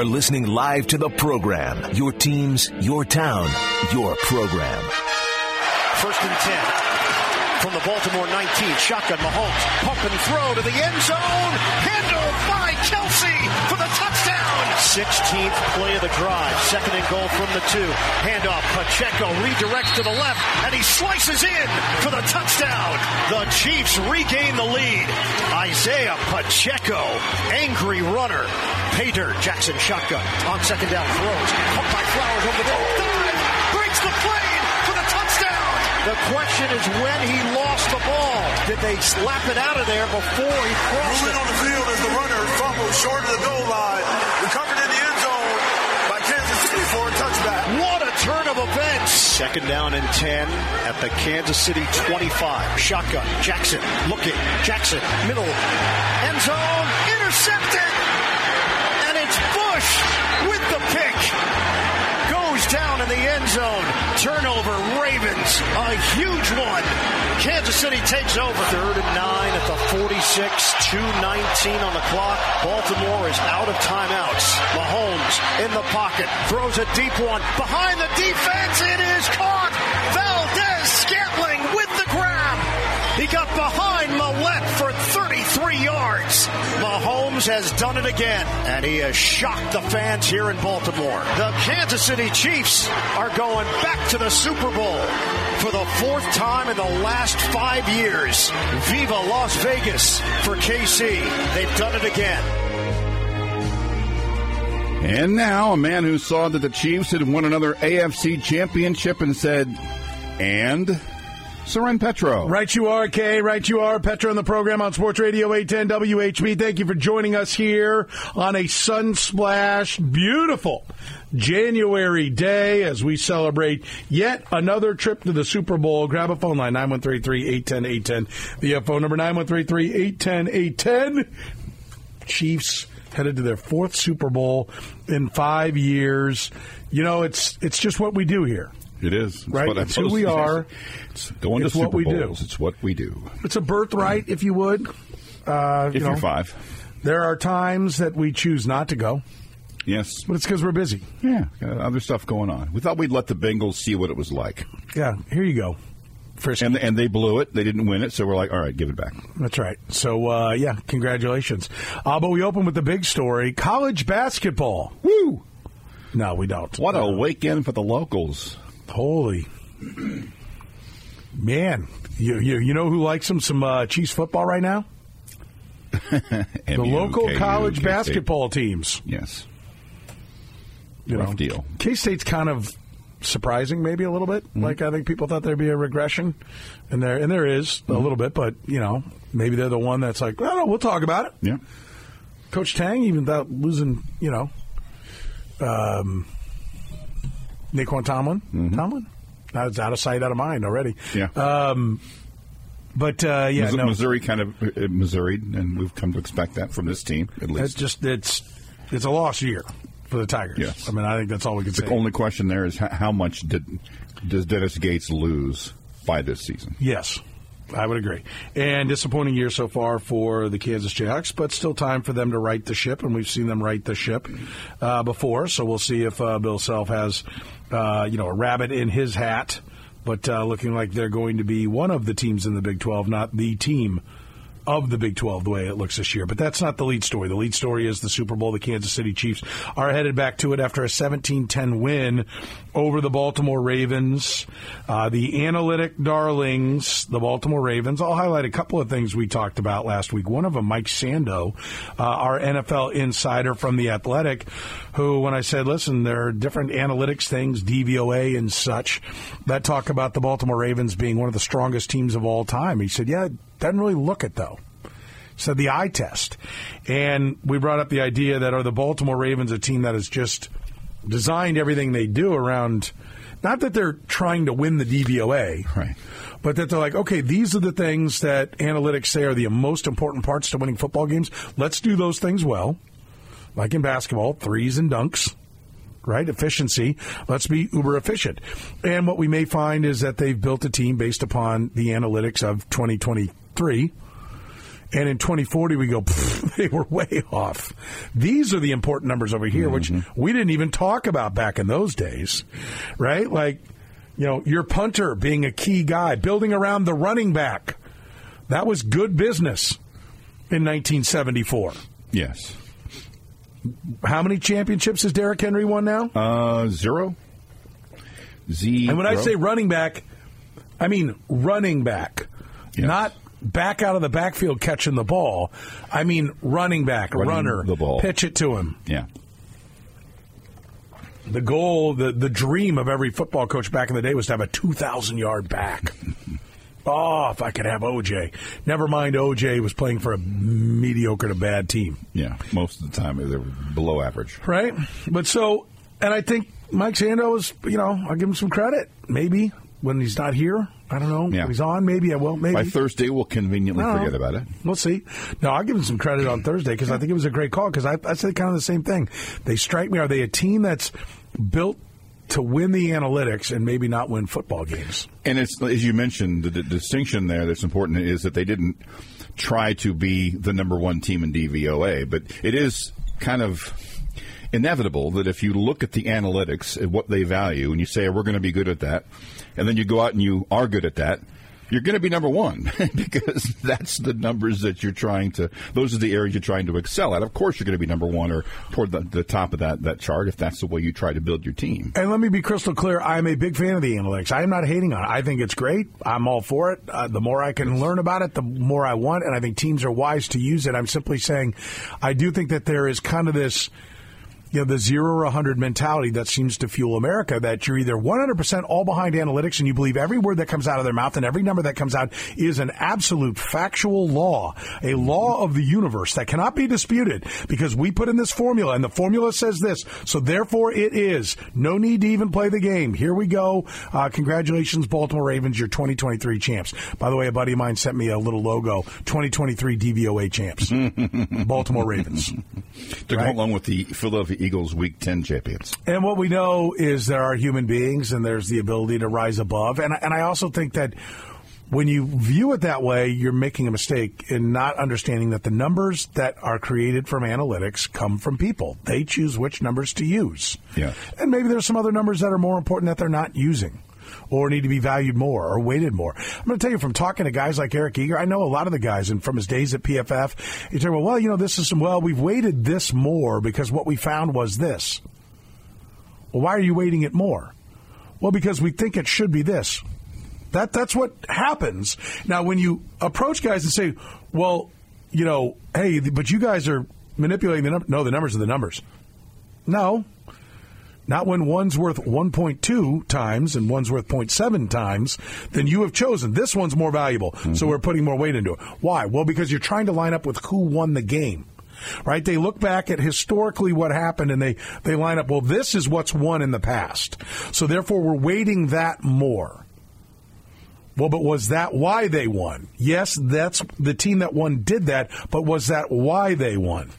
are listening live to the program. Your teams, your town, your program. First and 10 from the Baltimore 19. Shotgun Mahomes. Pump and throw to the end zone. Handled by Kelce for the touchdown. 16th play of the drive. Second and goal from the 2. Handoff. Pacheco redirects to the left, and he slices in for the touchdown. The Chiefs regain the lead. Isaiah Pacheco, angry runner. Pater Jackson shotgun. On second down, throws. Pumped by Flowers over the goal. Breaks the plane for the touchdown. The question is when he lost the ball. Did they slap it out of there before he crossed it? On the field as the runner fumbled short of the goal line. Recovered in the end zone by Kansas City for a touchback. What a turn of events. Second down and 10 at the Kansas City 25. Shotgun. Jackson looking. Jackson middle. End zone. Intercepted. And it's Bush with the pick. Goes down in the end zone. Turnover, Ravens. A huge one. Kansas City takes over. 3rd and 9 at the 46. 2:19 on the clock. Baltimore is out of timeouts. Mahomes in the pocket. Throws a deep one. Behind the defense. It is caught. Valdez Scantling with the grab. He got behind Millett for 33 yards. Mahomes has done it again, and he has shocked the fans here in Baltimore. The Kansas City Chiefs are going back to the Super Bowl for the 4th time in the last 5 years. Viva Las Vegas for KC. They've done it again. And now a man who saw that the Chiefs had won another AFC championship and said, and... Soren Petro. Right you are, Kay. Right you are. Petro on the program on Sports Radio 810 WHB. Thank you for joining us here on a sun-splashed, beautiful January day as we celebrate yet another trip to the Super Bowl. Grab a phone line, 9133-810-810. The phone number, 9133-810-810. Chiefs headed to their 4th Super Bowl in 5 years. You know, it's just what we do here. It is. It's right? That's who we are. It's going to Super Bowls. It's what we do. It's a birthright, if you would. If you're 5. There are times that we choose not to go. Yes. But it's because we're busy. Yeah. Got other stuff going on. We thought we'd let the Bengals see what it was like. Yeah. Here you go. First. And they blew it. They didn't win it. So we're like, all right, give it back. That's right. So, yeah, congratulations. But we open with the big story. College basketball. Woo! No, we don't. What a weekend for the locals. Holy man! You know who likes some Chiefs football right now? The local college basketball teams. Yes, rough deal. K-State's kind of surprising, maybe a little bit. Mm-hmm. Like I think people thought there'd be a regression, and there is a little bit, but maybe they're the one that's like, no, we'll talk about it. Yeah, Coach Tang, even without losing, Naquan Tomlin? Mm-hmm. Tomlin? It's out of sight, out of mind already. Yeah. Missouri kind of Missouried, and we've come to expect that from this team, at least. It's a loss year for the Tigers. Yes. I mean, I think that's all we can say. The only question there is how much does Dennis Gates lose by this season? Yes. I would agree. And disappointing year so far for the Kansas Jayhawks, but still time for them to right the ship, and we've seen them right the ship before, so we'll see if Bill Self has a rabbit in his hat, but looking like they're going to be one of the teams in the Big 12, not the team of the Big 12 the way it looks this year. But that's not the lead story. The lead story is the Super Bowl. The Kansas City Chiefs are headed back to it after a 17-10 win over the Baltimore Ravens. The analytic darlings, the Baltimore Ravens. I'll highlight a couple of things we talked about last week. One of them, Mike Sando, our NFL insider from The Athletic, who when I said, listen, there are different analytics things, DVOA and such, that talk about the Baltimore Ravens being one of the strongest teams of all time. He said, yeah, doesn't really look it, though. So the eye test. And we brought up the idea that are the Baltimore Ravens a team that has just designed everything they do around, not that they're trying to win the DVOA, right, but that they're like, okay, these are the things that analytics say are the most important parts to winning football games. Let's do those things well, like in basketball, threes and dunks. Right? Efficiency. Let's be uber efficient. And what we may find is that they've built a team based upon the analytics of 2023 And in 2040, we go, they were way off. These are the important numbers over here, mm-hmm. which we didn't even talk about back in those days, right? Like, you know, your punter being a key guy, building around the running back. That was good business in 1974. Yes. How many championships has Derrick Henry won now? Zero. And when I say running back, I mean running back. Yes. Not back out of the backfield catching the ball. I mean running back, runner, the ball. Pitch it to him. Yeah. The goal, the dream of every football coach back in the day was to have a 2,000-yard back. Oh, if I could have O.J. Never mind O.J. was playing for a mediocre to bad team. Yeah, most of the time they were below average. Right? But so, and I think Mike Sando is, you know, I'll give him some credit. Maybe when he's not here. I don't know. Yeah. When he's on, maybe I will. Maybe. By Thursday, we'll conveniently forget about it. We'll see. No, I'll give him some credit on Thursday because I think it was a great call because I said kind of the same thing. They strike me. Are they a team that's built to win the analytics and maybe not win football games? And it's, as you mentioned, the distinction there that's important is that they didn't try to be the number one team in DVOA, but it is kind of inevitable that if you look at the analytics and what they value and you say, we're going to be good at that, and then you go out and you are good at that, you're going to be number one because that's the numbers that you're trying to – those are the areas you're trying to excel at. Of course you're going to be number one or toward the top of that chart if that's the way you try to build your team. And let me be crystal clear. I'm a big fan of the analytics. I am not hating on it. I think it's great. I'm all for it. The more I can learn about it, the more I want, and I think teams are wise to use it. I'm simply saying I do think that there is kind of this – you know, the 0 or 100 mentality that seems to fuel America, that you're either 100% all behind analytics and you believe every word that comes out of their mouth and every number that comes out is an absolute factual law, a law of the universe that cannot be disputed because we put in this formula and the formula says this, so therefore it is. No need to even play the game. Here we go. Congratulations, Baltimore Ravens, you're 2023 champs. By the way, a buddy of mine sent me a little logo, 2023 DVOA champs, Baltimore Ravens. To go along with the Philadelphia Eagles Week 10 champions. And what we know is there are human beings and there's the ability to rise above. And I also think that when you view it that way, you're making a mistake in not understanding that the numbers that are created from analytics come from people. They choose which numbers to use. Yeah. And maybe there's some other numbers that are more important that they're not using or need to be valued more or weighted more. I'm going to tell you from talking to guys like Eric Eager, I know a lot of the guys, and from his days at PFF, you talk about, well, you know, this is some, well, we've weighted this more because what we found was this. Well, why are you weighting it more? Well, because we think it should be this. That's what happens. Now, when you approach guys and say, well, you know, hey, but you guys are manipulating the numbers. No, the numbers are the numbers. No. Not when one's worth 1.2 times and one's worth 0.7 times, then you have chosen this one's more valuable. Mm-hmm. So we're putting more weight into it. Why? Well, because you're trying to line up with who won the game, right? They look back at historically what happened and they line up, well, this is what's won in the past. So therefore, we're weighting that more. Well, but was that why they won? Yes, that's the team that won did that, but was that why they won?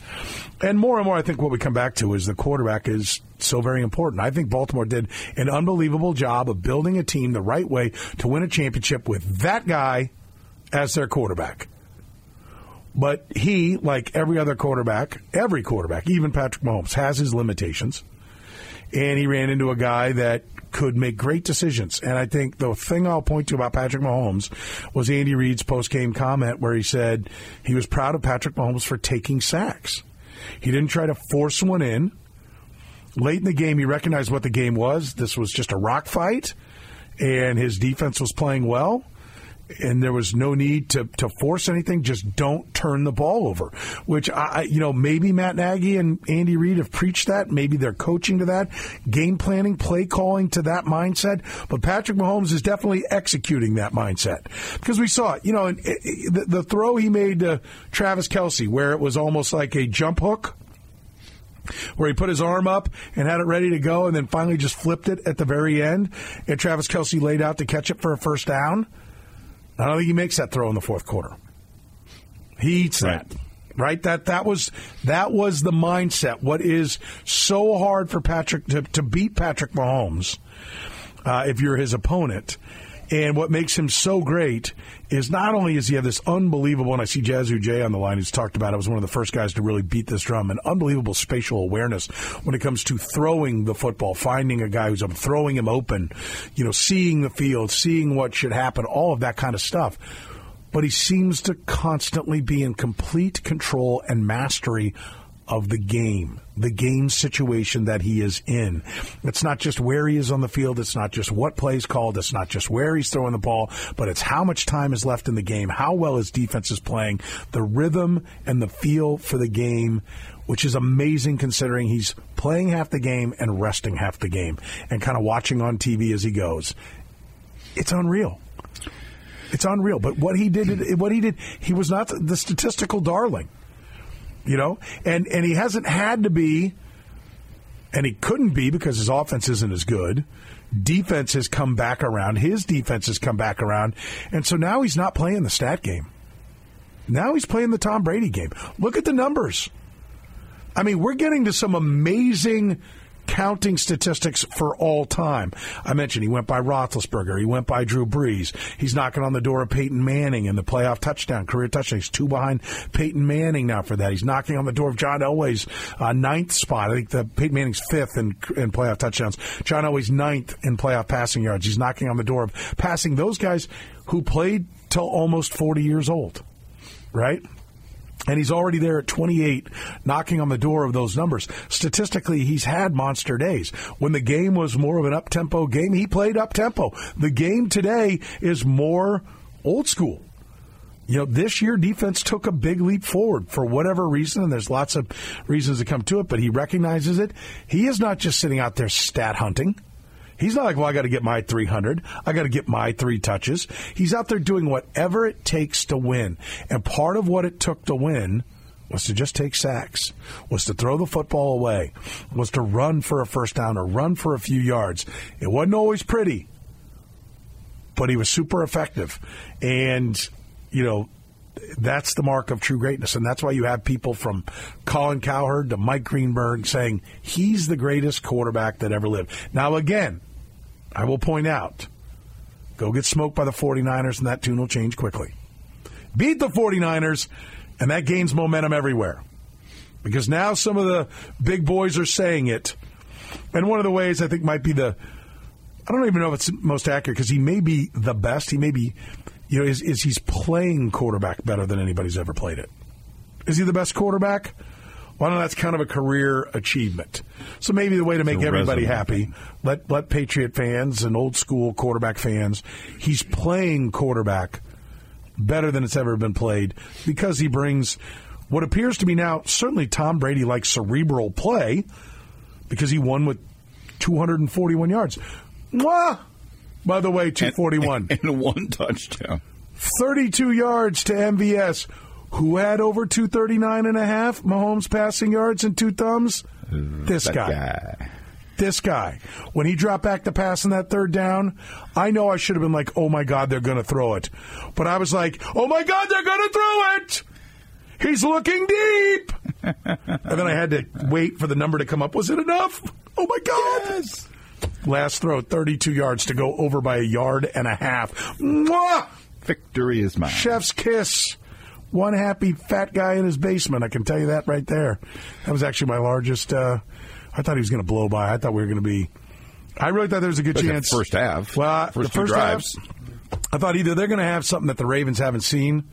And more, I think what we come back to is the quarterback is so very important. I think Baltimore did an unbelievable job of building a team the right way to win a championship with that guy as their quarterback. But he, like every other quarterback, even Patrick Mahomes, has his limitations. And he ran into a guy that could make great decisions. And I think the thing I'll point to about Patrick Mahomes was Andy Reid's post-game comment where he said he was proud of Patrick Mahomes for taking sacks. He didn't try to force one in. Late in the game, he recognized what the game was. This was just a rock fight, and his defense was playing well, and there was no need to force anything. Just don't turn the ball over, which, maybe Matt Nagy and Andy Reid have preached that. Maybe they're coaching to that, game planning, play calling to that mindset. But Patrick Mahomes is definitely executing that mindset because we saw it. You know, the throw he made to Travis Kelce where it was almost like a jump hook, where he put his arm up and had it ready to go and then finally just flipped it at the very end, and Travis Kelce laid out to catch it for a first down. I don't think he makes that throw in the fourth quarter. He eats that. Right? That was the mindset. What is so hard for Patrick to beat Patrick Mahomes if you're his opponent And what makes him so great is not only is he have this unbelievable, and I see Jayzoo Jay on the line who's talked about it, was one of the first guys to really beat this drum, an unbelievable spatial awareness when it comes to throwing the football, finding a guy who's up, throwing him open, you know, seeing the field, seeing what should happen, all of that kind of stuff. But he seems to constantly be in complete control and mastery of the game situation that he is in. It's not just where he is on the field. It's not just what plays called. It's not just where he's throwing the ball, but it's how much time is left in the game, how well his defense is playing, the rhythm and the feel for the game, which is amazing considering he's playing half the game and resting half the game and kind of watching on TV as he goes. It's unreal. It's unreal. But what he did, he was not the statistical darling. You know, and he hasn't had to be, and he couldn't be because his offense isn't as good. Defense has come back around. His defense has come back around. And so now he's not playing the stat game. Now he's playing the Tom Brady game. Look at the numbers. I mean, we're getting to some amazing counting statistics for all time. I mentioned he went by Roethlisberger. He went by Drew Brees. He's knocking on the door of Peyton Manning in the playoff touchdown, career touchdown. He's two behind Peyton Manning now for that. He's knocking on the door of John Elway's ninth spot. I think Peyton Manning's fifth in playoff touchdowns. John Elway's ninth in playoff passing yards. He's knocking on the door of passing those guys who played till almost 40 years old, right? And he's already there at 28, knocking on the door of those numbers. Statistically, he's had monster days. When the game was more of an up-tempo game, he played up-tempo. The game today is more old school. You know, this year defense took a big leap forward for whatever reason, and there's lots of reasons to come to it, but he recognizes it. He is not just sitting out there stat hunting. He's not like, well, I got to get my 300. I got to get my 3 touches. He's out there doing whatever it takes to win. And part of what it took to win was to just take sacks, was to throw the football away, was to run for a first down or run for a few yards. It wasn't always pretty, but he was super effective. And, you know, that's the mark of true greatness. And that's why you have people from Colin Cowherd to Mike Greenberg saying he's the greatest quarterback that ever lived. Now, again, I will point out, go get smoked by the 49ers, and that tune will change quickly. Beat the 49ers, and that gains momentum everywhere. Because now some of the big boys are saying it. And one of the ways I think might be the, I don't even know if it's most accurate, because he may be the best. He may be, you know, is he's playing quarterback better than anybody's ever played it. Is he the best quarterback? Well, I don't know, that's kind of a career achievement. So maybe the way to make everybody happy, let Patriot fans and old school quarterback fans, he's playing quarterback better than it's ever been played because he brings what appears to be now certainly Tom Brady-like cerebral play because he won with 241 yards. Mwah! By the way, 241. And 1 touchdown. 32 yards to MVS. Who had over 239.5 Mahomes passing yards and 2 thumbs? This guy. This guy. When he dropped back to pass on that third down, I know I should have been like, oh, my God, they're going to throw it. But I was like, oh, my God, they're going to throw it. He's looking deep. And then I had to wait for the number to come up. Was it enough? Oh, my God. Yes. Last throw, 32 yards to go over by 1.5 yards. Mwah! Victory is mine. Chef's kiss. One happy fat guy in his basement. I can tell you that right there. That was actually my largest. I thought he was going to blow by. I thought we were going to be. I really thought there was a good chance. First half. Well, first the first drives. Half, I thought either they're going to have something that the Ravens haven't seen,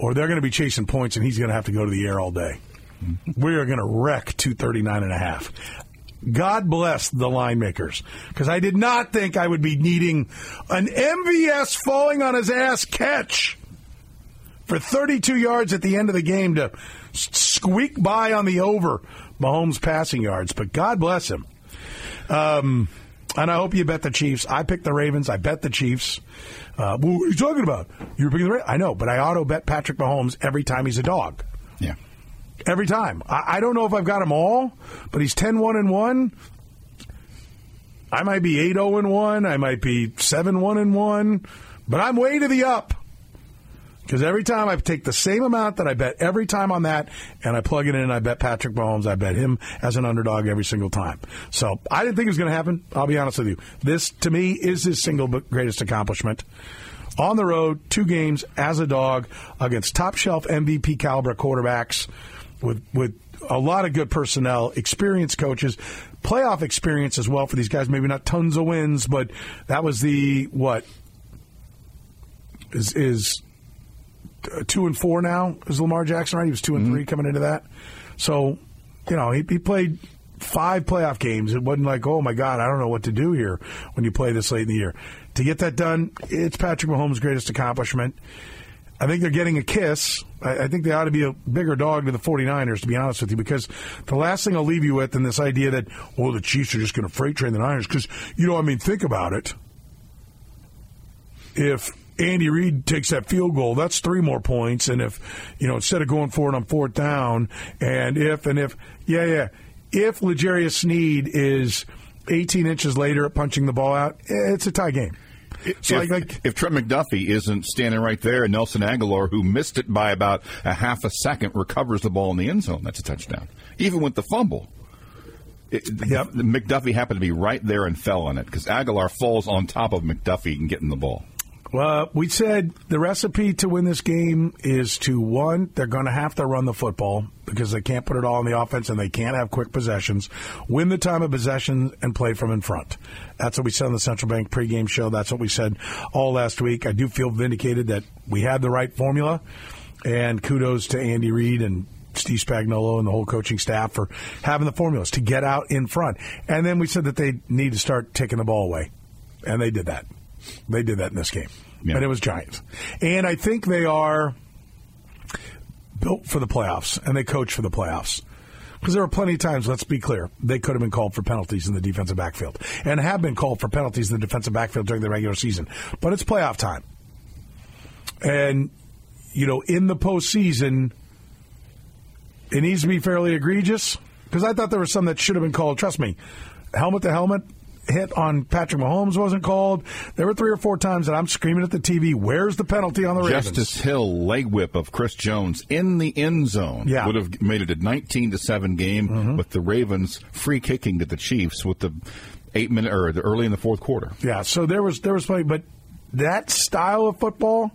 or they're going to be chasing points, and he's going to have to go to the air all day. We are going to wreck 239.5. God bless the line makers, because I did not think I would be needing an MVS falling on his ass catch for 32 yards at the end of the game to squeak by on the over Mahomes' passing yards. But God bless him. And I hope you bet the Chiefs. I picked the Ravens. I bet the Chiefs. What are you talking about? You're picking the Ravens? I know, but I auto-bet Patrick Mahomes every time he's a dog. Yeah. Every time. I don't know if I've got them all, but he's 10-1-1. I might be 8-0-1. I might be 7-1-1. But I'm way to the up. Because every time I take the same amount that I bet every time on that, and I plug it in, and I bet Patrick Mahomes. I bet him as an underdog every single time. So I didn't think it was going to happen. I'll be honest with you. This, to me, is his single greatest accomplishment. On the road, two games as a dog against top-shelf MVP caliber quarterbacks with a lot of good personnel, experienced coaches, playoff experience as well for these guys. Maybe not tons of wins, but that was the, what, is 2-4 now is Lamar Jackson, right? He was 2-3 coming into that. So, you know, he played 5 playoff games. It wasn't like, oh, my God, I don't know what to do here when you play this late in the year. To get that done, it's Patrick Mahomes' greatest accomplishment. I think they're getting a kiss. I think they ought to be a bigger dog to the 49ers, to be honest with you, because the last thing I'll leave you with in this idea that, well, the Chiefs are just going to freight train the Niners, because, you know, I mean, think about it. If Andy Reid takes that field goal, that's 3 more points, and if, you know, instead of going for it on 4th down, if L'Jarius Sneed is 18 inches later at punching the ball out, it's a tie game. So if Trent McDuffie isn't standing right there and Nelson Aguilar, who missed it by about a half a second, recovers the ball in the end zone, that's a touchdown. Even with the fumble. McDuffie happened to be right there and fell on it because Aguilar falls on top of McDuffie and getting the ball. Well, we said the recipe to win this game is to, one, they're going to have to run the football because they can't put it all on the offense and they can't have quick possessions. Win the time of possession and play from in front. That's what we said on the Central Bank pregame show. That's what we said all last week. I do feel vindicated that we had the right formula, and kudos to Andy Reid and Steve Spagnuolo and the whole coaching staff for having the formulas to get out in front. And then we said that they need to start taking the ball away, and they did that. They did that in this game, and it was Giants. And I think they are built for the playoffs, and they coach for the playoffs. Because there were plenty of times, let's be clear, they could have been called for penalties in the defensive backfield and have been called for penalties in the defensive backfield during the regular season. But it's playoff time. And, you know, in the postseason, it needs to be fairly egregious. Because I thought there were some that should have been called. Trust me, helmet to helmet hit on Patrick Mahomes wasn't called. There were 3 or 4 times that I'm screaming at the TV, where's the penalty on the Ravens? Justice Hill leg whip of Chris Jones in the end zone would have made it a 19-7 game with the Ravens free kicking to the Chiefs with the 8-minute or the early in the fourth quarter. Yeah, so there was plenty, but that style of football,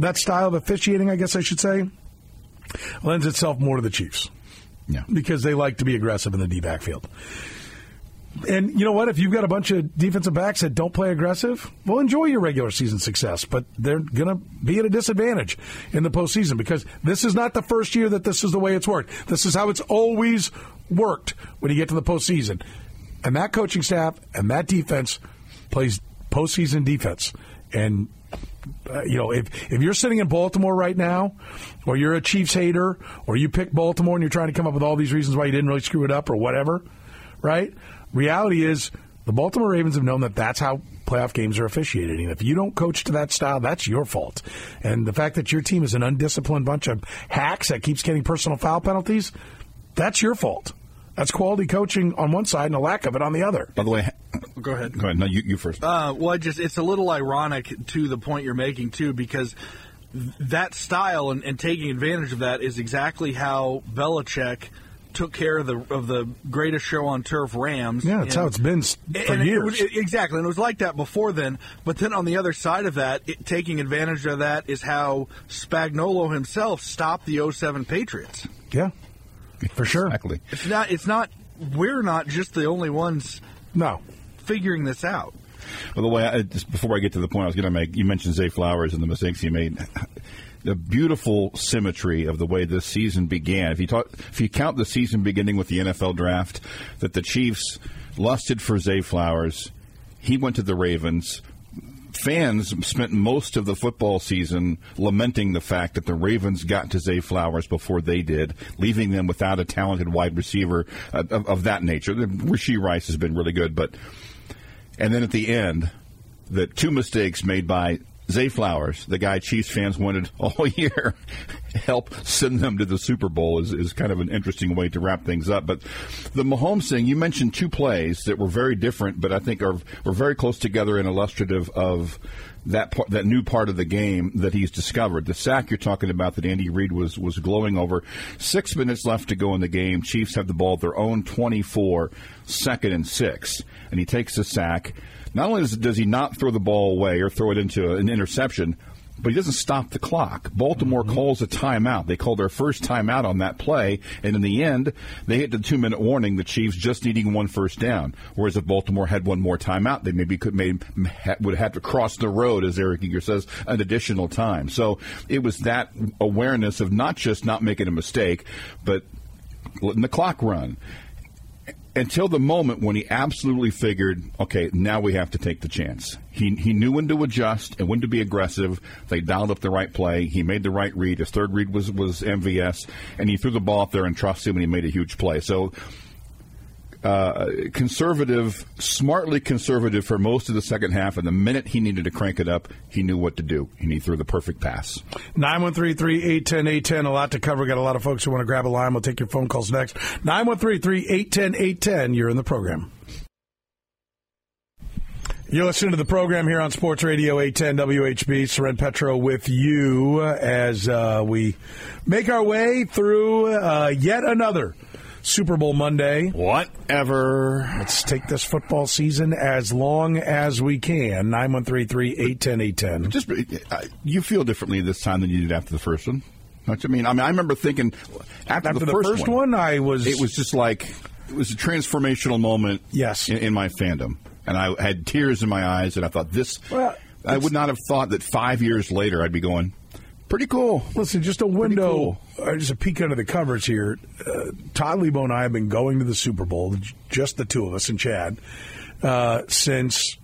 that style of officiating, I guess I should say, lends itself more to the Chiefs. Yeah. Because they like to be aggressive in the D backfield. And you know what? If you've got a bunch of defensive backs that don't play aggressive, well, enjoy your regular season success, but they're going to be at a disadvantage in the postseason because this is not the first year that this is the way it's worked. This is how it's always worked when you get to the postseason. And that coaching staff and that defense plays postseason defense. And, you know, if you're sitting in Baltimore right now, or you're a Chiefs hater, or you pick Baltimore and you're trying to come up with all these reasons why you didn't really screw it up or whatever, right? Reality is the Baltimore Ravens have known that that's how playoff games are officiated. And if you don't coach to that style, that's your fault. And the fact that your team is an undisciplined bunch of hacks that keeps getting personal foul penalties, that's your fault. That's quality coaching on one side and a lack of it on the other. By the way, Go ahead. No, you first. It's a little ironic to the point you're making, too, because that style and taking advantage of that is exactly how Belichick took care of the greatest show on turf, Rams. Yeah, that's how it's been for years. Exactly, and it was like that before then. But then on the other side of that, taking advantage of that is how Spagnuolo himself stopped the 2007 Patriots. Yeah, for sure. Exactly. It's not. We're not just the only ones. No, figuring this out. By the way, just before I get to the point I was going to make, you mentioned Zay Flowers and the mistakes he made. The beautiful symmetry of the way this season began. If you count the season beginning with the NFL draft, that the Chiefs lusted for Zay Flowers, he went to the Ravens. Fans spent most of the football season lamenting the fact that the Ravens got to Zay Flowers before they did, leaving them without a talented wide receiver of that nature. Rashee Rice has been really good, and then at the end, the 2 mistakes made by Zay Flowers, the guy Chiefs fans wanted all year, help send them to the Super Bowl is kind of an interesting way to wrap things up. But the Mahomes thing, you mentioned two plays that were very different, but I think were very close together and illustrative of that new part of the game that he's discovered. The sack you're talking about that Andy Reid was glowing over. 6 minutes left to go in the game. Chiefs have the ball at their own 24, 2nd and 6. And he takes the sack. Not only does he not throw the ball away or throw it into an interception, but he doesn't stop the clock. Baltimore calls a timeout. They call their first timeout on that play, and in the end, they hit the 2-minute warning, the Chiefs just needing one first down. Whereas if Baltimore had one more timeout, they maybe would have had to cross the road, as Eric Eager says, an additional time. So it was that awareness of not just not making a mistake, but letting the clock run. Until the moment when he absolutely figured, okay, now we have to take the chance. He knew when to adjust and when to be aggressive. They dialed up the right play. He made the right read. His third read was MVS, and he threw the ball up there and trusted him, and he made a huge play. So smartly conservative for most of the second half, and the minute he needed to crank it up, he knew what to do, and he threw the perfect pass. 913-3810-810, a lot to cover. Got a lot of folks who want to grab a line. We'll take your phone calls next. 913-3810-810, you're in the program. You're listening to the program here on Sports Radio 810 WHB. Soren Petro with you as we make our way through yet another Super Bowl Monday. Whatever. Let's take this football season as long as we can. 913-3810-810. Just, you feel differently this time than you did after the first one. Don't you mean? I mean, I remember thinking after the first one, it was just like it was a transformational moment. Yes. In my fandom, and I had tears in my eyes, and I thought this. Well, I would not have thought that 5 years later I'd be going, pretty cool. Listen, just a window, cool, just a peek under the covers here. Todd Lebo and I have been going to the Super Bowl, just the two of us and Chad, since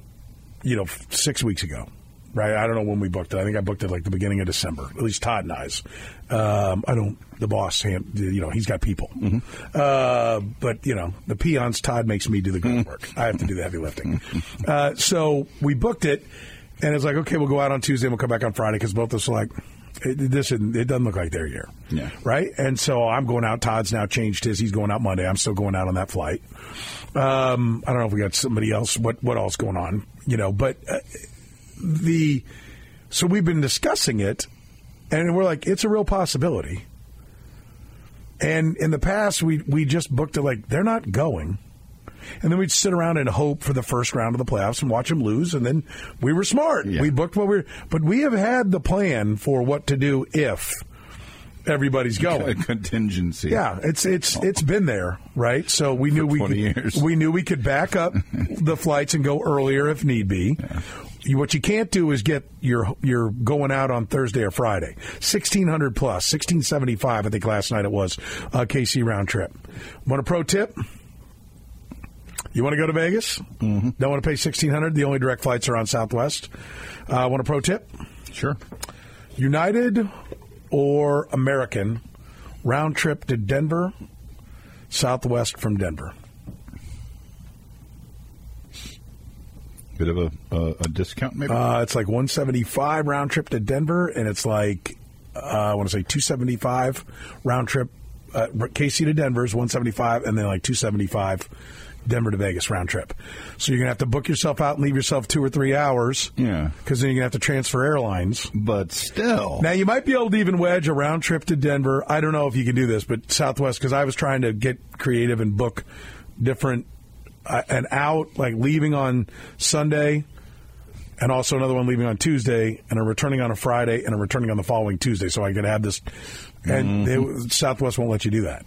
6 weeks ago, right? I don't know when we booked it. I think I booked it like the beginning of December. At least Todd and I's. I don't. The boss, he's got people, but the peons. Todd makes me do the grunt work. I have to do the heavy lifting. So we booked it, and it's like, okay, we'll go out on Tuesday and we'll come back on Friday because both of us are like, It doesn't look like their year, yeah, right? And so I'm going out. Todd's now changed his. He's going out Monday. I'm still going out on that flight. I don't know if we got somebody else. What else going on? But so we've been discussing it, and we're like, it's a real possibility. And in the past, we just booked it like they're not going. And then we'd sit around and hope for the first round of the playoffs and watch them lose. And then we were smart. Yeah. We booked but we have had the plan for what to do if everybody's going. Contingency. Yeah, it's been there, right? So we knew we could back up the flights and go earlier if need be. Yeah. What you can't do is get your going out on Thursday or Friday. 1,600 plus, 1,675 I think last night it was, KC round trip. Want a pro tip? You want to go to Vegas? Mm-hmm. Don't want to pay $1,600. The only direct flights are on Southwest. Want a pro tip? Sure. United or American round trip to Denver, Southwest from Denver. Bit of a discount, maybe. It's like $175 round trip to Denver, and it's like I want to say $275 round trip. KC to Denver is $175, and then like $275. Denver to Vegas round trip. So you're going to have to book yourself out and leave yourself 2 or 3 hours. Yeah. Because then you're going to have to transfer airlines. But still. Now, you might be able to even wedge a round trip to Denver. I don't know if you can do this, but Southwest, because I was trying to get creative and book different, an out, like leaving on Sunday, and also another one leaving on Tuesday, and a returning on a Friday, and a returning on the following Tuesday. So I could have this. And Southwest won't let you do that.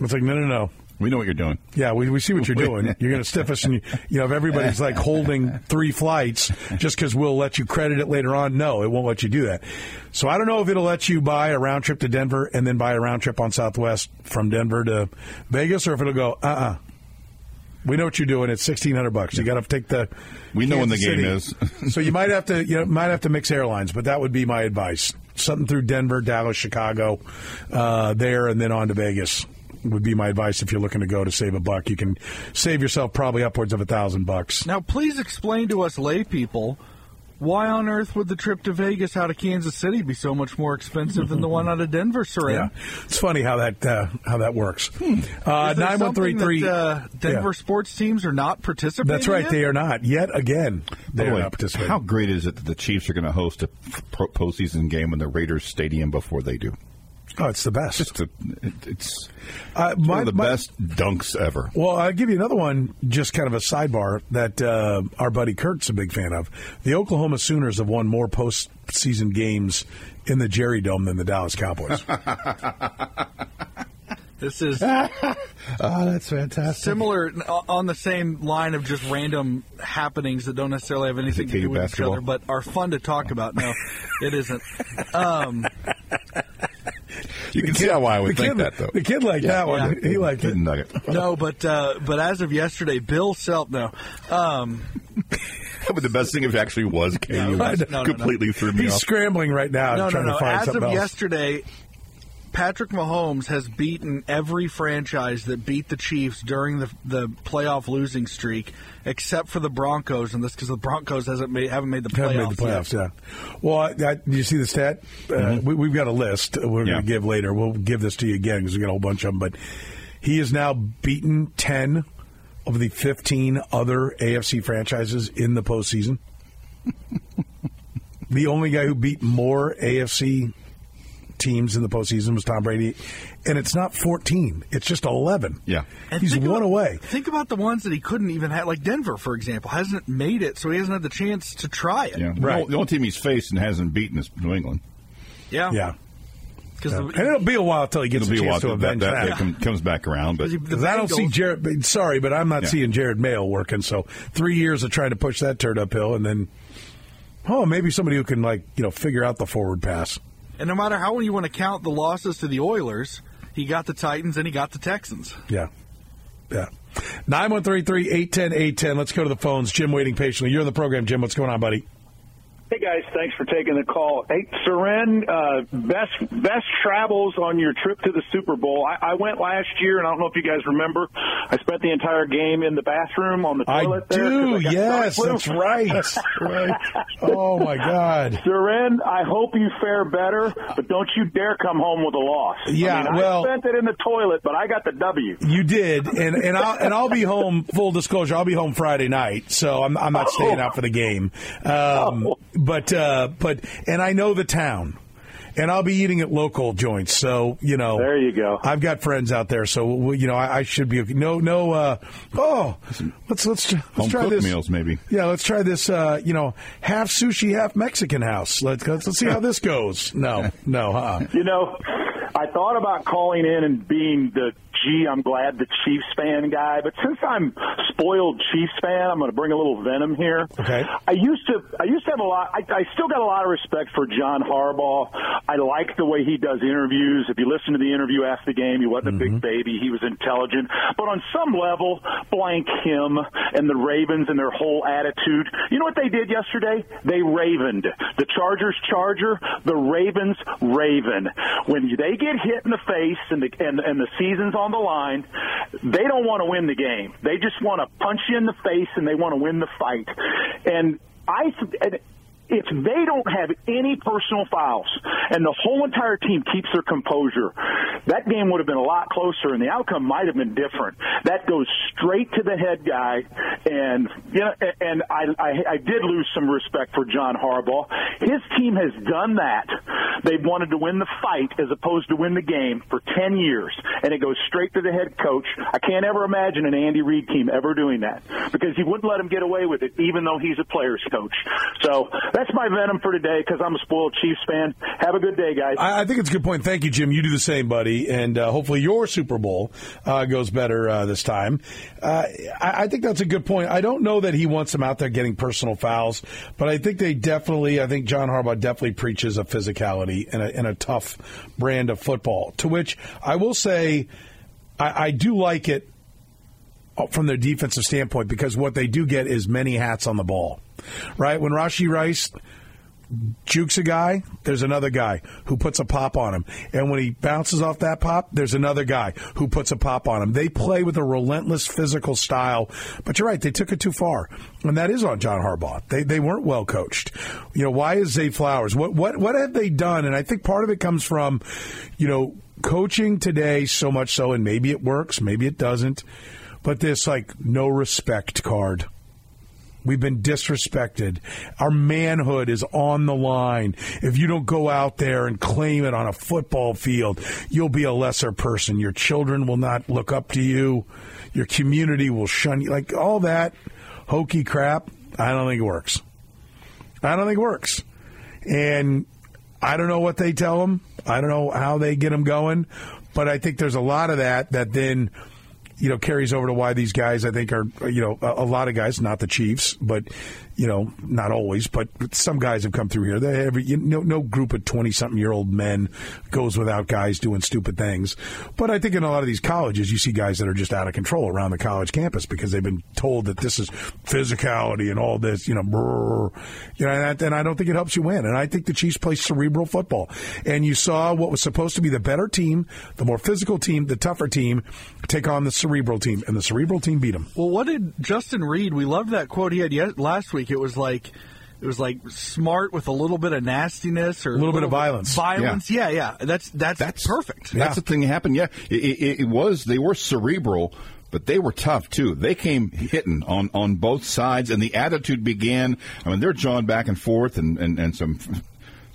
It's like, no. We know what you're doing. Yeah, we see what you're doing. You're going to stiff us, and if everybody's like holding 3 flights just because we'll let you credit it later on, no, it won't let you do that. So I don't know if it'll let you buy a round trip to Denver and then buy a round trip on Southwest from Denver to Vegas, or if it'll go, we know what you're doing. It's $1,600. You got to take the. We know when the game is. So you might have to mix airlines, but that would be my advice. Something through Denver, Dallas, Chicago, there, and then on to Vegas. Would be my advice if you're looking to go to save a buck. You can save yourself probably upwards of $1,000. Now, please explain to us lay people why on earth would the trip to Vegas out of Kansas City be so much more expensive than the one out of Denver, Saran? Yeah. It's funny how that works. 9133 Denver sports teams are not participating. That's right, they are not yet again. They are not participating. How great is it that the Chiefs are going to host a postseason game in the Raiders Stadium before they do? Oh, it's the best. It's one of the best dunks ever. Well, I'll give you another one, just kind of a sidebar, that our buddy Kurt's a big fan of. The Oklahoma Sooners have won more postseason games in the Jerry Dome than the Dallas Cowboys. This is that's fantastic. Similar on the same line of just random happenings that don't necessarily have anything to do with basketball? Each other, but are fun to talk about. No, it isn't. You can see why I would think that, though. The kid liked that one. Yeah. He liked it. Nugget. No, but as of yesterday, Bill Self, no. But the best thing if it actually was KU. Completely threw me off. He's scrambling right now to find something else. As of yesterday, Patrick Mahomes has beaten every franchise that beat the Chiefs during the playoff losing streak, except for the Broncos, and that's because the Broncos haven't made the playoffs. Yeah. Well, you see the stat? Mm-hmm. We've got a list we're going to give later. We'll give this to you again because we got a whole bunch of them. But he has now beaten 10 of the 15 other AFC franchises in the postseason. The only guy who beat more AFC teams in the postseason was Tom Brady, and it's not 14; it's just 11. Yeah, and he's one away. Think about the ones that he couldn't even have, like Denver, for example, hasn't made it, so he hasn't had the chance to try it. Yeah, right. The only team he's faced and hasn't beaten is New England. Yeah. And it'll be a while until he gets a chance to avenge that. Comes back around. But I don't see Jared. Sorry, but I'm not seeing Jared Mayo working. So 3 years of trying to push that turd uphill, and then maybe somebody who can figure out the forward pass. And no matter how you want to count the losses to the Oilers, he got the Titans and he got the Texans. Yeah. 9133-810-810. Let's go to the phones. Jim waiting patiently. You're in the program, Jim. What's going on, buddy? Hey, guys. Thanks for taking the call. Hey, Soren, best travels on your trip to the Super Bowl. I went last year, and I don't know if you guys remember. I spent the entire game in the bathroom on the toilet Yes, that's right. Oh, my God. Soren, I hope you fare better, but don't you dare come home with a loss. Yeah, I spent it in the toilet, but I got the W. You did, and I'll be home, full disclosure, I'll be home Friday night, so I'm not staying out for the game. But I know the town, and I'll be eating at local joints. So there you go. I've got friends out there, so I should be no. Let's try this. Meals maybe. Yeah, let's try this. Half sushi, half Mexican house. Let's see how this goes. No. I thought about calling in and being the. I'm glad the Chiefs fan guy, but since I'm spoiled Chiefs fan, I'm going to bring a little venom here. Okay. I used to have a lot. I still got a lot of respect for John Harbaugh. I like the way he does interviews. If you listen to the interview after the game, he wasn't a big baby. He was intelligent, but on some level, blank him and the Ravens and their whole attitude. You know what they did yesterday? They ravened. The Chargers charger, the Ravens raven. When they get hit in the face and the season's on the line, they don't want to win the game. They just want to punch you in the face, and they want to win the fight. And if they don't have any personal fouls and the whole entire team keeps their composure, that game would have been a lot closer and the outcome might have been different. That goes straight to the head guy, and I did lose some respect for John Harbaugh. His team has done that. They've wanted to win the fight as opposed to win the game for 10 years, and it goes straight to the head coach. I can't ever imagine an Andy Reid team ever doing that because he wouldn't let him get away with it even though he's a player's coach. So that's my venom for today because I'm a spoiled Chiefs fan. Have a good day, guys. I think it's a good point. Thank you, Jim. You do the same, buddy, and hopefully your Super Bowl goes better this time. I think that's a good point. I don't know that he wants them out there getting personal fouls, but I think John Harbaugh definitely preaches a physicality and a tough brand of football, to which I will say I do like it from their defensive standpoint because what they do get is many hats on the ball. Right? When Rashee Rice jukes a guy, there's another guy who puts a pop on him. And when he bounces off that pop, there's another guy who puts a pop on him. They play with a relentless physical style. But you're right, they took it too far. And that is on John Harbaugh. They weren't well coached. You know, why is Zay Flowers? What have they done? And I think part of it comes from, you know, coaching today so much so, and maybe it works, maybe it doesn't, but this, like, no respect card. We've been disrespected. Our manhood is on the line. If you don't go out there and claim it on a football field, you'll be a lesser person. Your children will not look up to you. Your community will shun you. Like, all that hokey crap, I don't think it works. I don't think it works. And I don't know what they tell them. I don't know how they get them going. But I think there's a lot of that then – you know, carries over to why these guys, I think, are, you know, a lot of guys, not the Chiefs, but, you know, not always, but some guys have come through here. No group of 20-something-year-old men goes without guys doing stupid things. But I think in a lot of these colleges, you see guys that are just out of control around the college campus because they've been told that this is physicality and all this, you know, brrr. You know, and I don't think it helps you win. And I think the Chiefs play cerebral football. And you saw what was supposed to be the better team, the more physical team, the tougher team, take on the cerebral team, and the cerebral team beat him. Well, what did Justin Reed? We loved that quote he had last week. It was like smart with a little bit of nastiness or a little bit of violence. Violence, yeah. That's perfect. That's the thing that happened. Yeah, it was. They were cerebral, but they were tough too. They came hitting on both sides, and the attitude began. I mean, they're jawing back and forth, and some.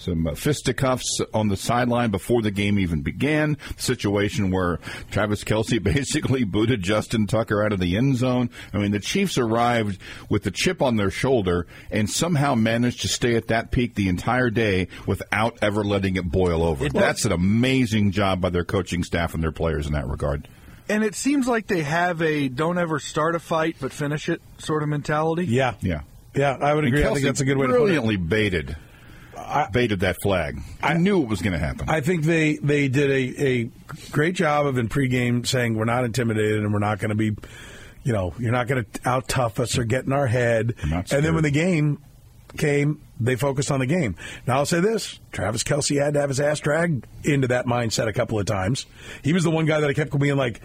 Some fisticuffs on the sideline before the game even began. The situation where Travis Kelce basically booted Justin Tucker out of the end zone. I mean, the Chiefs arrived with the chip on their shoulder and somehow managed to stay at that peak the entire day without ever letting it boil over. That's an amazing job by their coaching staff and their players in that regard. And it seems like they have a don't ever start a fight but finish it sort of mentality. Yeah, I would agree. Kelce, I think that's a good way to put it. Brilliantly baited. Baited that flag. I knew it was going to happen. I think they did a great job of in pregame saying we're not intimidated and we're not going to be, you know, you're not going to out-tough us or get in our head. And then when the game came, they focused on the game. Now, I'll say this. Travis Kelce had to have his ass dragged into that mindset a couple of times. He was the one guy that I kept being like,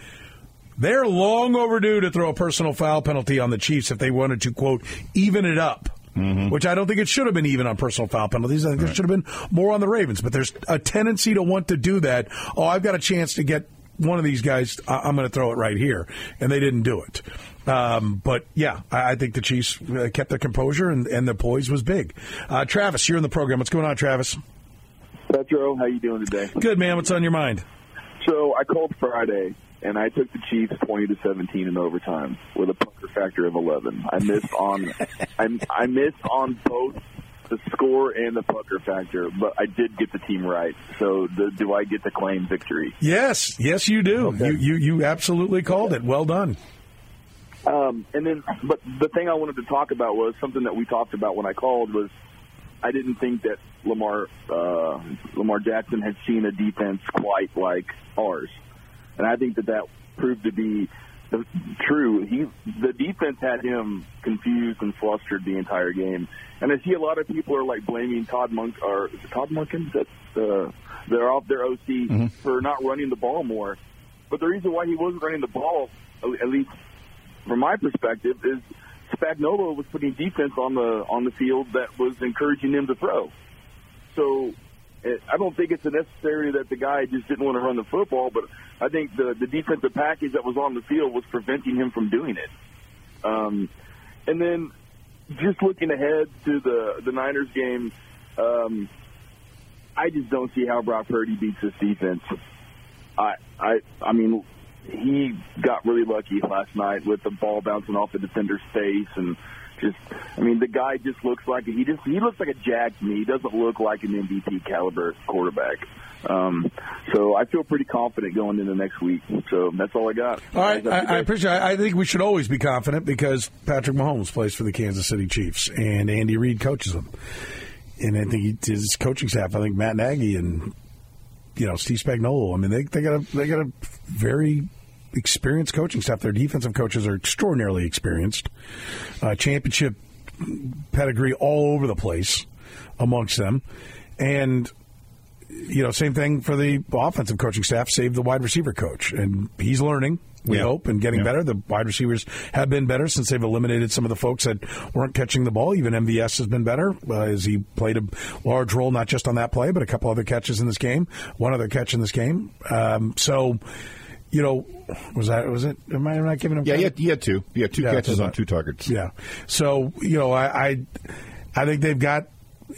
they're long overdue to throw a personal foul penalty on the Chiefs if they wanted to, quote, even it up. Mm-hmm. Which I don't think it should have been even on personal foul penalties. I think it should have been more on the Ravens. But there's a tendency to want to do that. Oh, I've got a chance to get one of these guys. I'm going to throw it right here. And they didn't do it. But, yeah, I think the Chiefs kept their composure and their poise was big. Travis, you're in the program. What's going on, Travis? Petro, how you doing today? Good, man. What's on your mind? So I called Friday. And I took the Chiefs 20-17 in overtime with a pucker factor of 11. I missed on both the score and the pucker factor, but I did get the team right. So do I get to claim victory? Yes, you do. Okay. You absolutely called it. Well done. But the thing I wanted to talk about was something that we talked about when I called was I didn't think that Lamar Jackson had seen a defense quite like ours. And I think that proved to be true. The defense had him confused and flustered the entire game. And I see a lot of people are like blaming Todd Monken, they're off their OC for not running the ball more. But the reason why he wasn't running the ball, at least from my perspective, is Spagnuolo was putting defense on the field that was encouraging him to throw. So I don't think it's necessary that the guy just didn't want to run the football, but I think the defensive package that was on the field was preventing him from doing it. And then just looking ahead to the Niners game, I just don't see how Brock Purdy beats this defense. I mean, he got really lucky last night with the ball bouncing off the defender's face and the guy just looks like he looks like a jag to me. He doesn't look like an MVP caliber quarterback. So I feel pretty confident going into next week. So that's all I got. All right, I appreciate it. I think we should always be confident because Patrick Mahomes plays for the Kansas City Chiefs and Andy Reid coaches them. And I think his coaching staff, I think Matt Nagy and Steve Spagnuolo. I mean, they got a very experienced coaching staff. Their defensive coaches are extraordinarily experienced. Championship pedigree all over the place. amongst them. And, you know, same thing for the offensive coaching staff, save the wide receiver coach. And he's learning, we hope, and getting better. The wide receivers have been better since they've eliminated some of the folks that weren't catching the ball. Even MVS has been better as he played a large role, not just on that play, but a couple other catches in this game, one other catch in this game. So, you know, was it? Am I not giving him credit? Yeah, he had two catches on two targets. Yeah. So, you know, I think they've got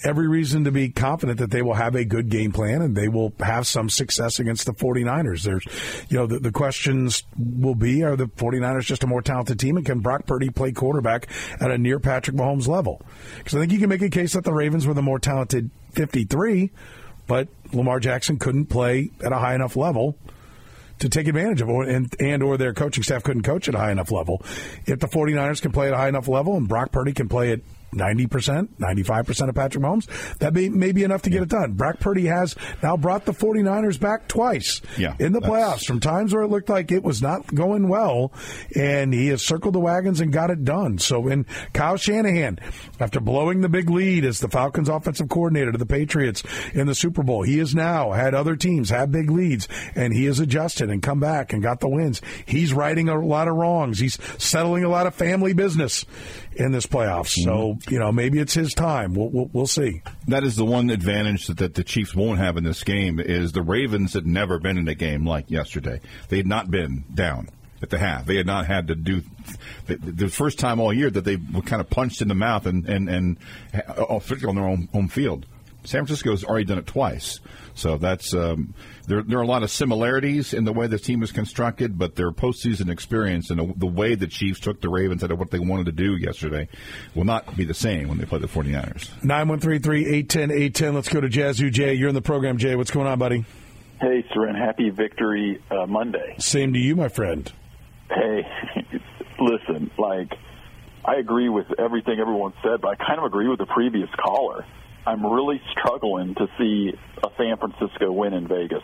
every reason to be confident that they will have a good game plan and they will have some success against the 49ers. There's, you know, the questions will be, are the 49ers just a more talented team, and can Brock Purdy play quarterback at a near Patrick Mahomes level? Because I think you can make a case that the Ravens were the more talented 53, but Lamar Jackson couldn't play at a high enough level to take advantage of, or their coaching staff couldn't coach at a high enough level. If the 49ers can play at a high enough level and Brock Purdy can play at 90%, 95% of Patrick Mahomes, that may be enough to get it done. Brock Purdy has now brought the 49ers back twice in the playoffs from times where it looked like it was not going well, and he has circled the wagons and got it done. So in Kyle Shanahan, after blowing the big lead as the Falcons offensive coordinator to the Patriots in the Super Bowl, he has now had other teams have big leads, and he has adjusted and come back and got the wins. He's righting a lot of wrongs. He's settling a lot of family business in this playoffs. So, you know, maybe it's his time. We'll see. That is the one advantage that the Chiefs won't have in this game, is the Ravens had never been in a game like yesterday. They had not been down at the half. They had not had to do the first time all year that they were kind of punched in the mouth and on their own home field. San Francisco's already done it twice. So that's there are a lot of similarities in the way the team is constructed, but their postseason experience and the way the Chiefs took the Ravens out of what they wanted to do yesterday will not be the same when they play the 49ers. 913-3810-810. Let's go to Jayzoo Jay. You're in the program, Jay. What's going on, buddy? Hey, Soren. Happy Victory Monday. Same to you, my friend. Hey, listen, I agree with everything everyone said, but I kind of agree with the previous caller. I'm really struggling to see a San Francisco win in Vegas.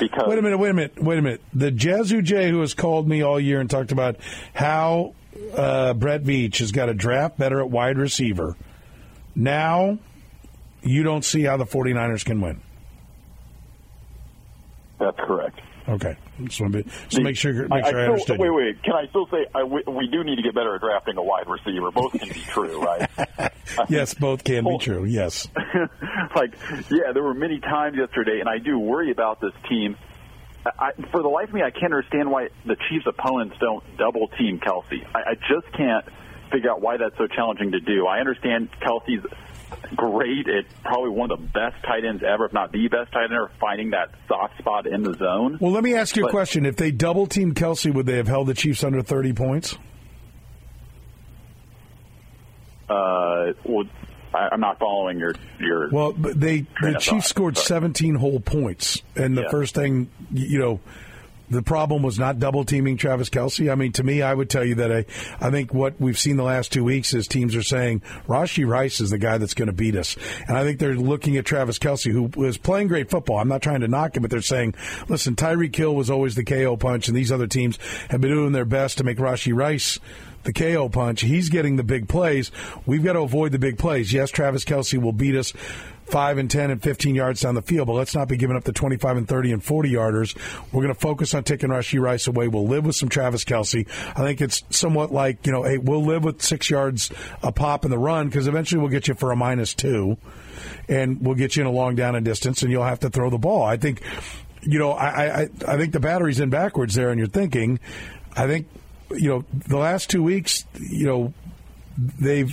Because Wait a minute. The Jayzoo Jay who has called me all year and talked about how Brett Veach has got to draft better at wide receiver, now you don't see how the 49ers can win. That's correct. Okay. Make sure I understood. Wait. Can I still say we do need to get better at drafting a wide receiver? Both can be true, right? Yes, both can be true, yes. There were many times yesterday, and I do worry about this team. For the life of me, I can't understand why the Chiefs' opponents don't double-team Kelce. I just can't figure out why that's so challenging to do. I understand Kelce's great at probably one of the best tight ends ever, if not the best tight end ever, finding that soft spot in the zone. Well, let me ask you a question. If they double-teamed Kelce, would they have held the Chiefs under 30 points? I'm not following your. Well, the Chiefs scored 17 whole points, and the first thing, you know, the problem was not double-teaming Travis Kelce. I mean, to me, I would tell you that I think what we've seen the last 2 weeks is teams are saying Rashee Rice is the guy that's going to beat us. And I think they're looking at Travis Kelce, who is playing great football. I'm not trying to knock him, but they're saying, listen, Tyreek Hill was always the KO punch, and these other teams have been doing their best to make Rashee Rice the KO punch. He's getting the big plays. We've got to avoid the big plays. Yes, Travis Kelce will beat us 5 and 10 and 15 yards down the field, but let's not be giving up the 25 and 30 and 40-yarders. We're going to focus on taking Rashee Rice away. We'll live with some Travis Kelce. I think it's somewhat like, you know, hey, we'll live with 6 yards a pop in the run because eventually we'll get you for a -2, and we'll get you in a long down and distance, and you'll have to throw the ball. I think, you know, I think the battery's in backwards there in your thinking. I think, you know, the last 2 weeks, you know, they've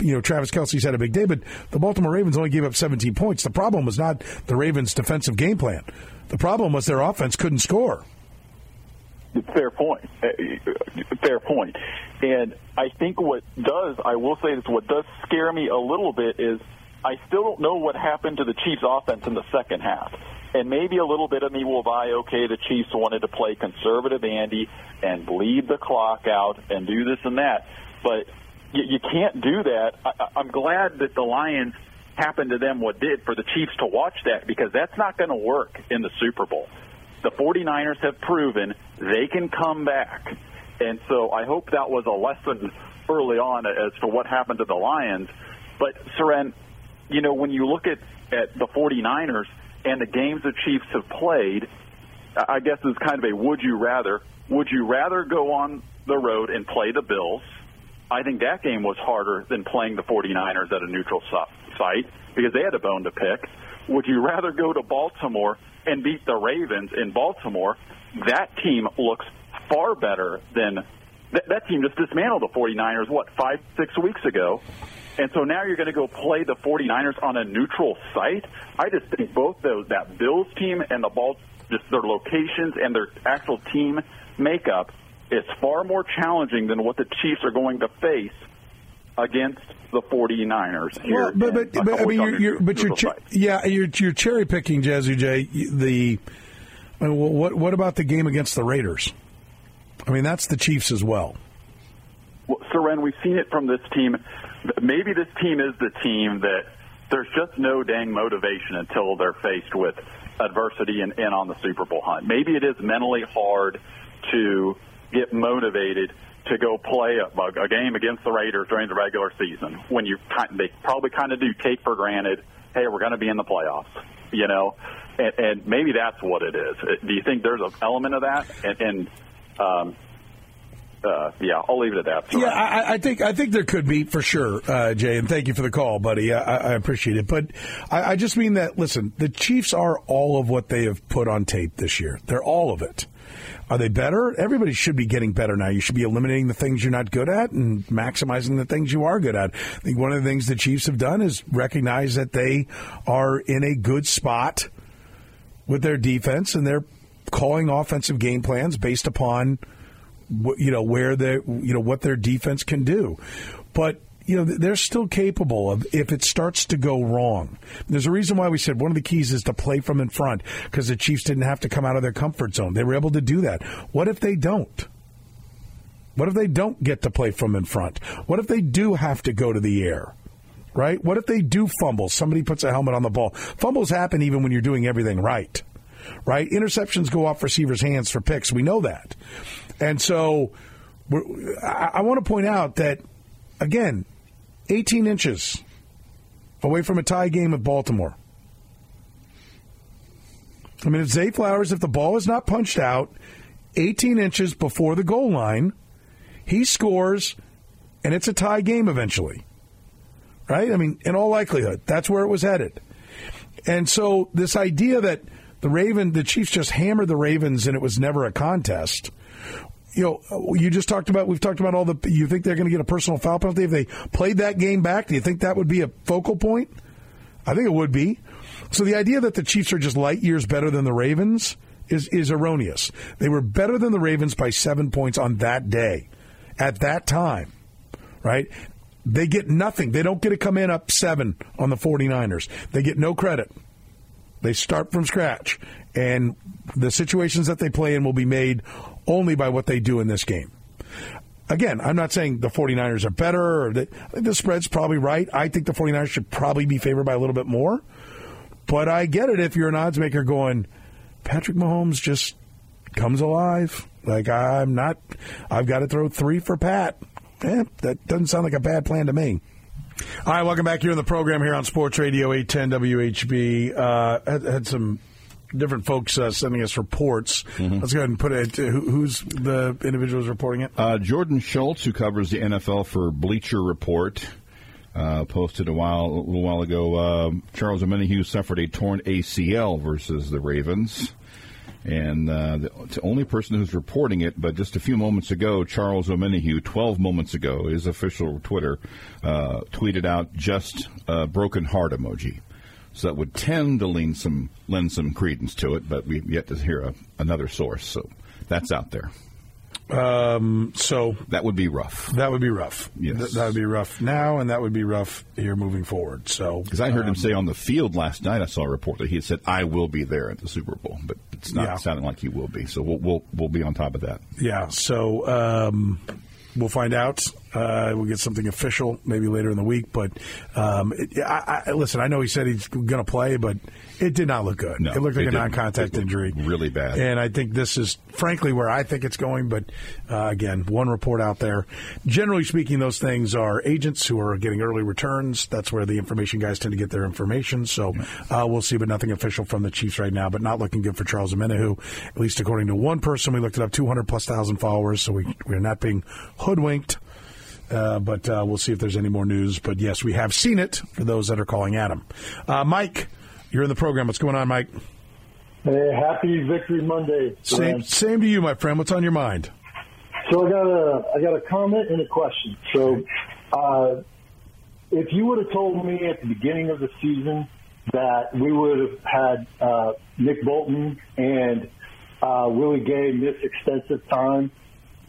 you know, Travis Kelce's had a big day, but the Baltimore Ravens only gave up 17 points. The problem was not the Ravens' defensive game plan. The problem was their offense couldn't score. Fair point. And I think what does scare me a little bit is I still don't know what happened to the Chiefs' offense in the second half. And maybe a little bit of me will buy, okay, the Chiefs wanted to play conservative Andy and bleed the clock out and do this and that. But you can't do that. I'm glad that the Lions happened to them what did for the Chiefs to watch that, because that's not going to work in the Super Bowl. The 49ers have proven they can come back. And so I hope that was a lesson early on as to what happened to the Lions. But, Soren, you know, when you look at the 49ers and the games the Chiefs have played, I guess it's kind of a would you rather. Would you rather go on the road and play the Bills? I think that game was harder than playing the 49ers at a neutral site because they had a bone to pick. Would you rather go to Baltimore and beat the Ravens in Baltimore? That team looks far better than that team just dismantled the 49ers, what, 5-6 weeks ago? And so now you're going to go play the 49ers on a neutral site? I just think both those, that Bills team and the just their locations and their actual team makeup is far more challenging than what the Chiefs are going to face against the 49ers. Well, but I mean, you're cherry picking, Jayzoo Jay. What about the game against the Raiders? I mean, that's the Chiefs as well. Well, Soren, we've seen it from this team. Maybe this team is the team that there's just no dang motivation until they're faced with adversity and on the Super Bowl hunt. Maybe it is mentally hard to get motivated to go play a game against the Raiders during the regular season when they probably kind of do take for granted, hey, we're going to be in the playoffs, you know, and maybe that's what it is. Do you think there's an element of that? Yeah, I'll leave it at that. Sorry. Yeah, I think there could be for sure, Jay, and thank you for the call, buddy. I appreciate it. But I just mean that, listen, the Chiefs are all of what they have put on tape this year. They're all of it. Are they better? Everybody should be getting better now. You should be eliminating the things you're not good at and maximizing the things you are good at. I think one of the things the Chiefs have done is recognize that they are in a good spot with their defense, and they're calling offensive game plans based upon what their defense can do. But you know, they're still capable of, if it starts to go wrong. There's a reason why we said one of the keys is to play from in front, because the Chiefs didn't have to come out of their comfort zone. They were able to do that. What if they don't? What if they don't get to play from in front? What if they do have to go to the air? Right? What if they do fumble? Somebody puts a helmet on the ball. Fumbles happen even when you're doing everything right. Right? Interceptions go off receivers' hands for picks. We know that. And so I want to point out that, again, 18 inches away from a tie game with Baltimore. I mean, if Zay Flowers, if the ball is not punched out 18 inches before the goal line, he scores, and it's a tie game eventually. Right? I mean, in all likelihood, that's where it was headed. And so this idea that the Chiefs just hammered the Ravens and it was never a contest. You know, we've talked about you think they're going to get a personal foul penalty if they played that game back? Do you think that would be a focal point? I think it would be. So the idea that the Chiefs are just light years better than the Ravens is erroneous. They were better than the Ravens by 7 points on that day, at that time, right? They get nothing. They don't get to come in up 7 on the 49ers. They get no credit. They start from scratch, and the situations that they play in will be made only by what they do in this game. Again, I'm not saying the 49ers are better. I think the spread's probably right. I think the 49ers should probably be favored by a little bit more. But I get it if you're an odds maker going, Patrick Mahomes just comes alive. Like, I've got to throw 3 for Pat. That doesn't sound like a bad plan to me. All right, welcome back here in the program here on Sports Radio 810 WHB. Had some different folks sending us reports. Mm-hmm. Let's go ahead and put it. Who's the individual who's reporting it? Jordan Schultz, who covers the NFL for Bleacher Report, posted a little while ago. Charles Omenihu suffered a torn ACL versus the Ravens, and the only person who's reporting it, but just a few moments ago, Charles Omenihu, 12 moments ago, his official Twitter tweeted out just a broken heart emoji. So that would tend to lend some credence to it, but we've yet to hear another source. So that's out there. So that would be rough. That would be rough. Yes. That would be rough now, and that would be rough here moving forward. So, because I heard him say on the field last night, I saw a report that he had said, "I will be there at the Super Bowl," but it's not sounding like he will be. So we'll be on top of that. Yeah. So we'll find out. We'll get something official maybe later in the week. But, listen, I know he said he's going to play, but it did not look good. No, it looked like a non-contact injury. Really bad. And I think this is, frankly, where I think it's going. But, again, one report out there. Generally speaking, those things are agents who are getting early returns. That's where the information guys tend to get their information. So we'll see, but nothing official from the Chiefs right now. But not looking good for Charles Omenihu, at least according to one person. We looked it up, 200,000+ followers, so we're not being hoodwinked. But we'll see if there's any more news. But, yes, we have seen it for those that are calling at him. Mike, you're in the program. What's going on, Mike? Hey, happy Victory Monday. Same to you, my friend. What's on your mind? So I got a comment and a question. So if you would have told me at the beginning of the season that we would have had Nick Bolton and Willie Gay miss extensive time,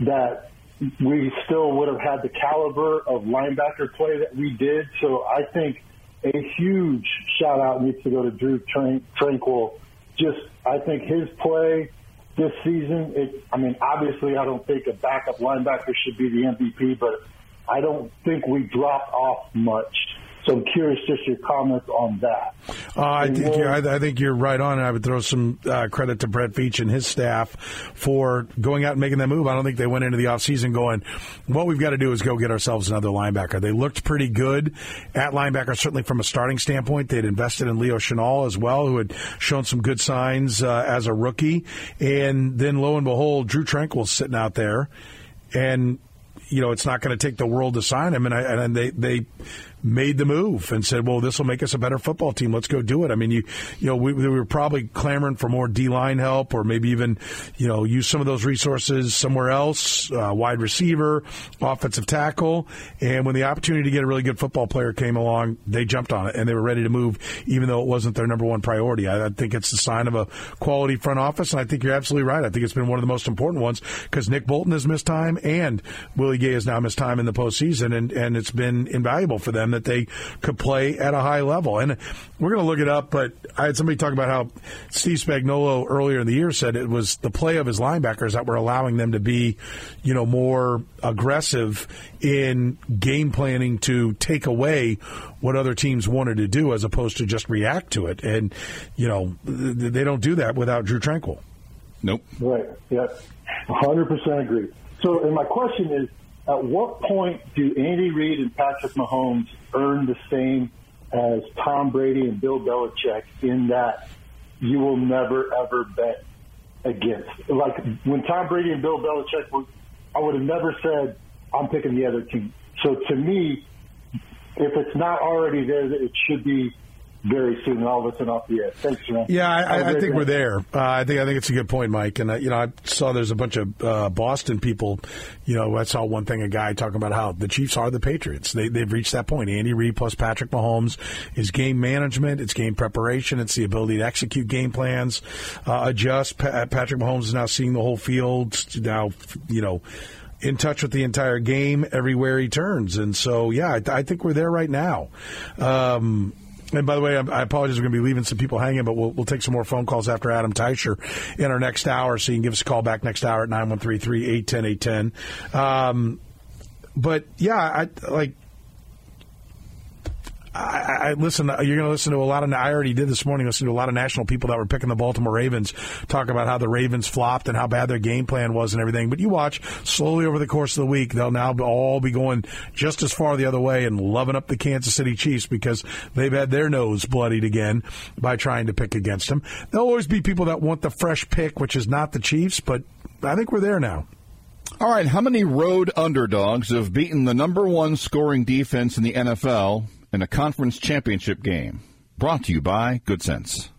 that we still would have had the caliber of linebacker play that we did. So I think a huge shout-out needs to go to Drew Tranquill. Just, I think his play this season, obviously I don't think a backup linebacker should be the MVP, but I don't think we dropped off much. So I'm curious just your comments on that. I think you're right on, and I would throw some credit to Brett Veach and his staff for going out and making that move. I don't think they went into the offseason going, what we've got to do is go get ourselves another linebacker. They looked pretty good at linebacker, certainly from a starting standpoint. They'd invested in Leo Chenal as well, who had shown some good signs as a rookie. And then, lo and behold, Drew Tranquill's sitting out there, and it's not going to take the world to sign him, and they made the move and said, well, this will make us a better football team. Let's go do it. I mean, we were probably clamoring for more D-line help, or maybe even, use some of those resources somewhere else, wide receiver, offensive tackle. And when the opportunity to get a really good football player came along, they jumped on it, and they were ready to move, even though it wasn't their number one priority. I think it's the sign of a quality front office, and I think you're absolutely right. I think it's been one of the most important ones, because Nick Bolton has missed time, and Willie Gay has now missed time in the postseason, and it's been invaluable for them that they could play at a high level. And we're going to look it up, but I had somebody talk about how Steve Spagnuolo earlier in the year said it was the play of his linebackers that were allowing them to be, more aggressive in game planning to take away what other teams wanted to do as opposed to just react to it. And, they don't do that without Drew Tranquill. Nope. Right. Yep. 100% agree. So, and my question is, at what point do Andy Reid and Patrick Mahomes earn the same as Tom Brady and Bill Belichick, in that you will never, ever bet against? Like, when Tom Brady and Bill Belichick were, I would have never said, I'm picking the other team. So to me, if it's not already there, it should be very soon, and I'll listen off the air. Thanks, man. Yeah, I think we're there. I think it's a good point, Mike. And, I saw there's a bunch of Boston people. I saw one thing, a guy talking about how the Chiefs are the Patriots. They've reached that point. Andy Reid plus Patrick Mahomes is game management. It's game preparation. It's the ability to execute game plans, adjust. Patrick Mahomes is now seeing the whole field. Now, in touch with the entire game everywhere he turns. And so, yeah, I think we're there right now. And by the way, I apologize, we're going to be leaving some people hanging, but we'll take some more phone calls after Adam Teicher in our next hour, so you can give us a call back next hour at 913-3810810. But, yeah, I listen. You're going to listen to a lot of. I already did this morning. Listen to a lot of national people that were picking the Baltimore Ravens, talk about how the Ravens flopped and how bad their game plan was and everything. But you watch slowly over the course of the week, they'll now all be going just as far the other way and loving up the Kansas City Chiefs because they've had their nose bloodied again by trying to pick against them. There'll always be people that want the fresh pick, which is not the Chiefs. But I think we're there now. All right, how many road underdogs have beaten the number one scoring defense in the NFL? In a conference championship game. Brought to you by Good Sense.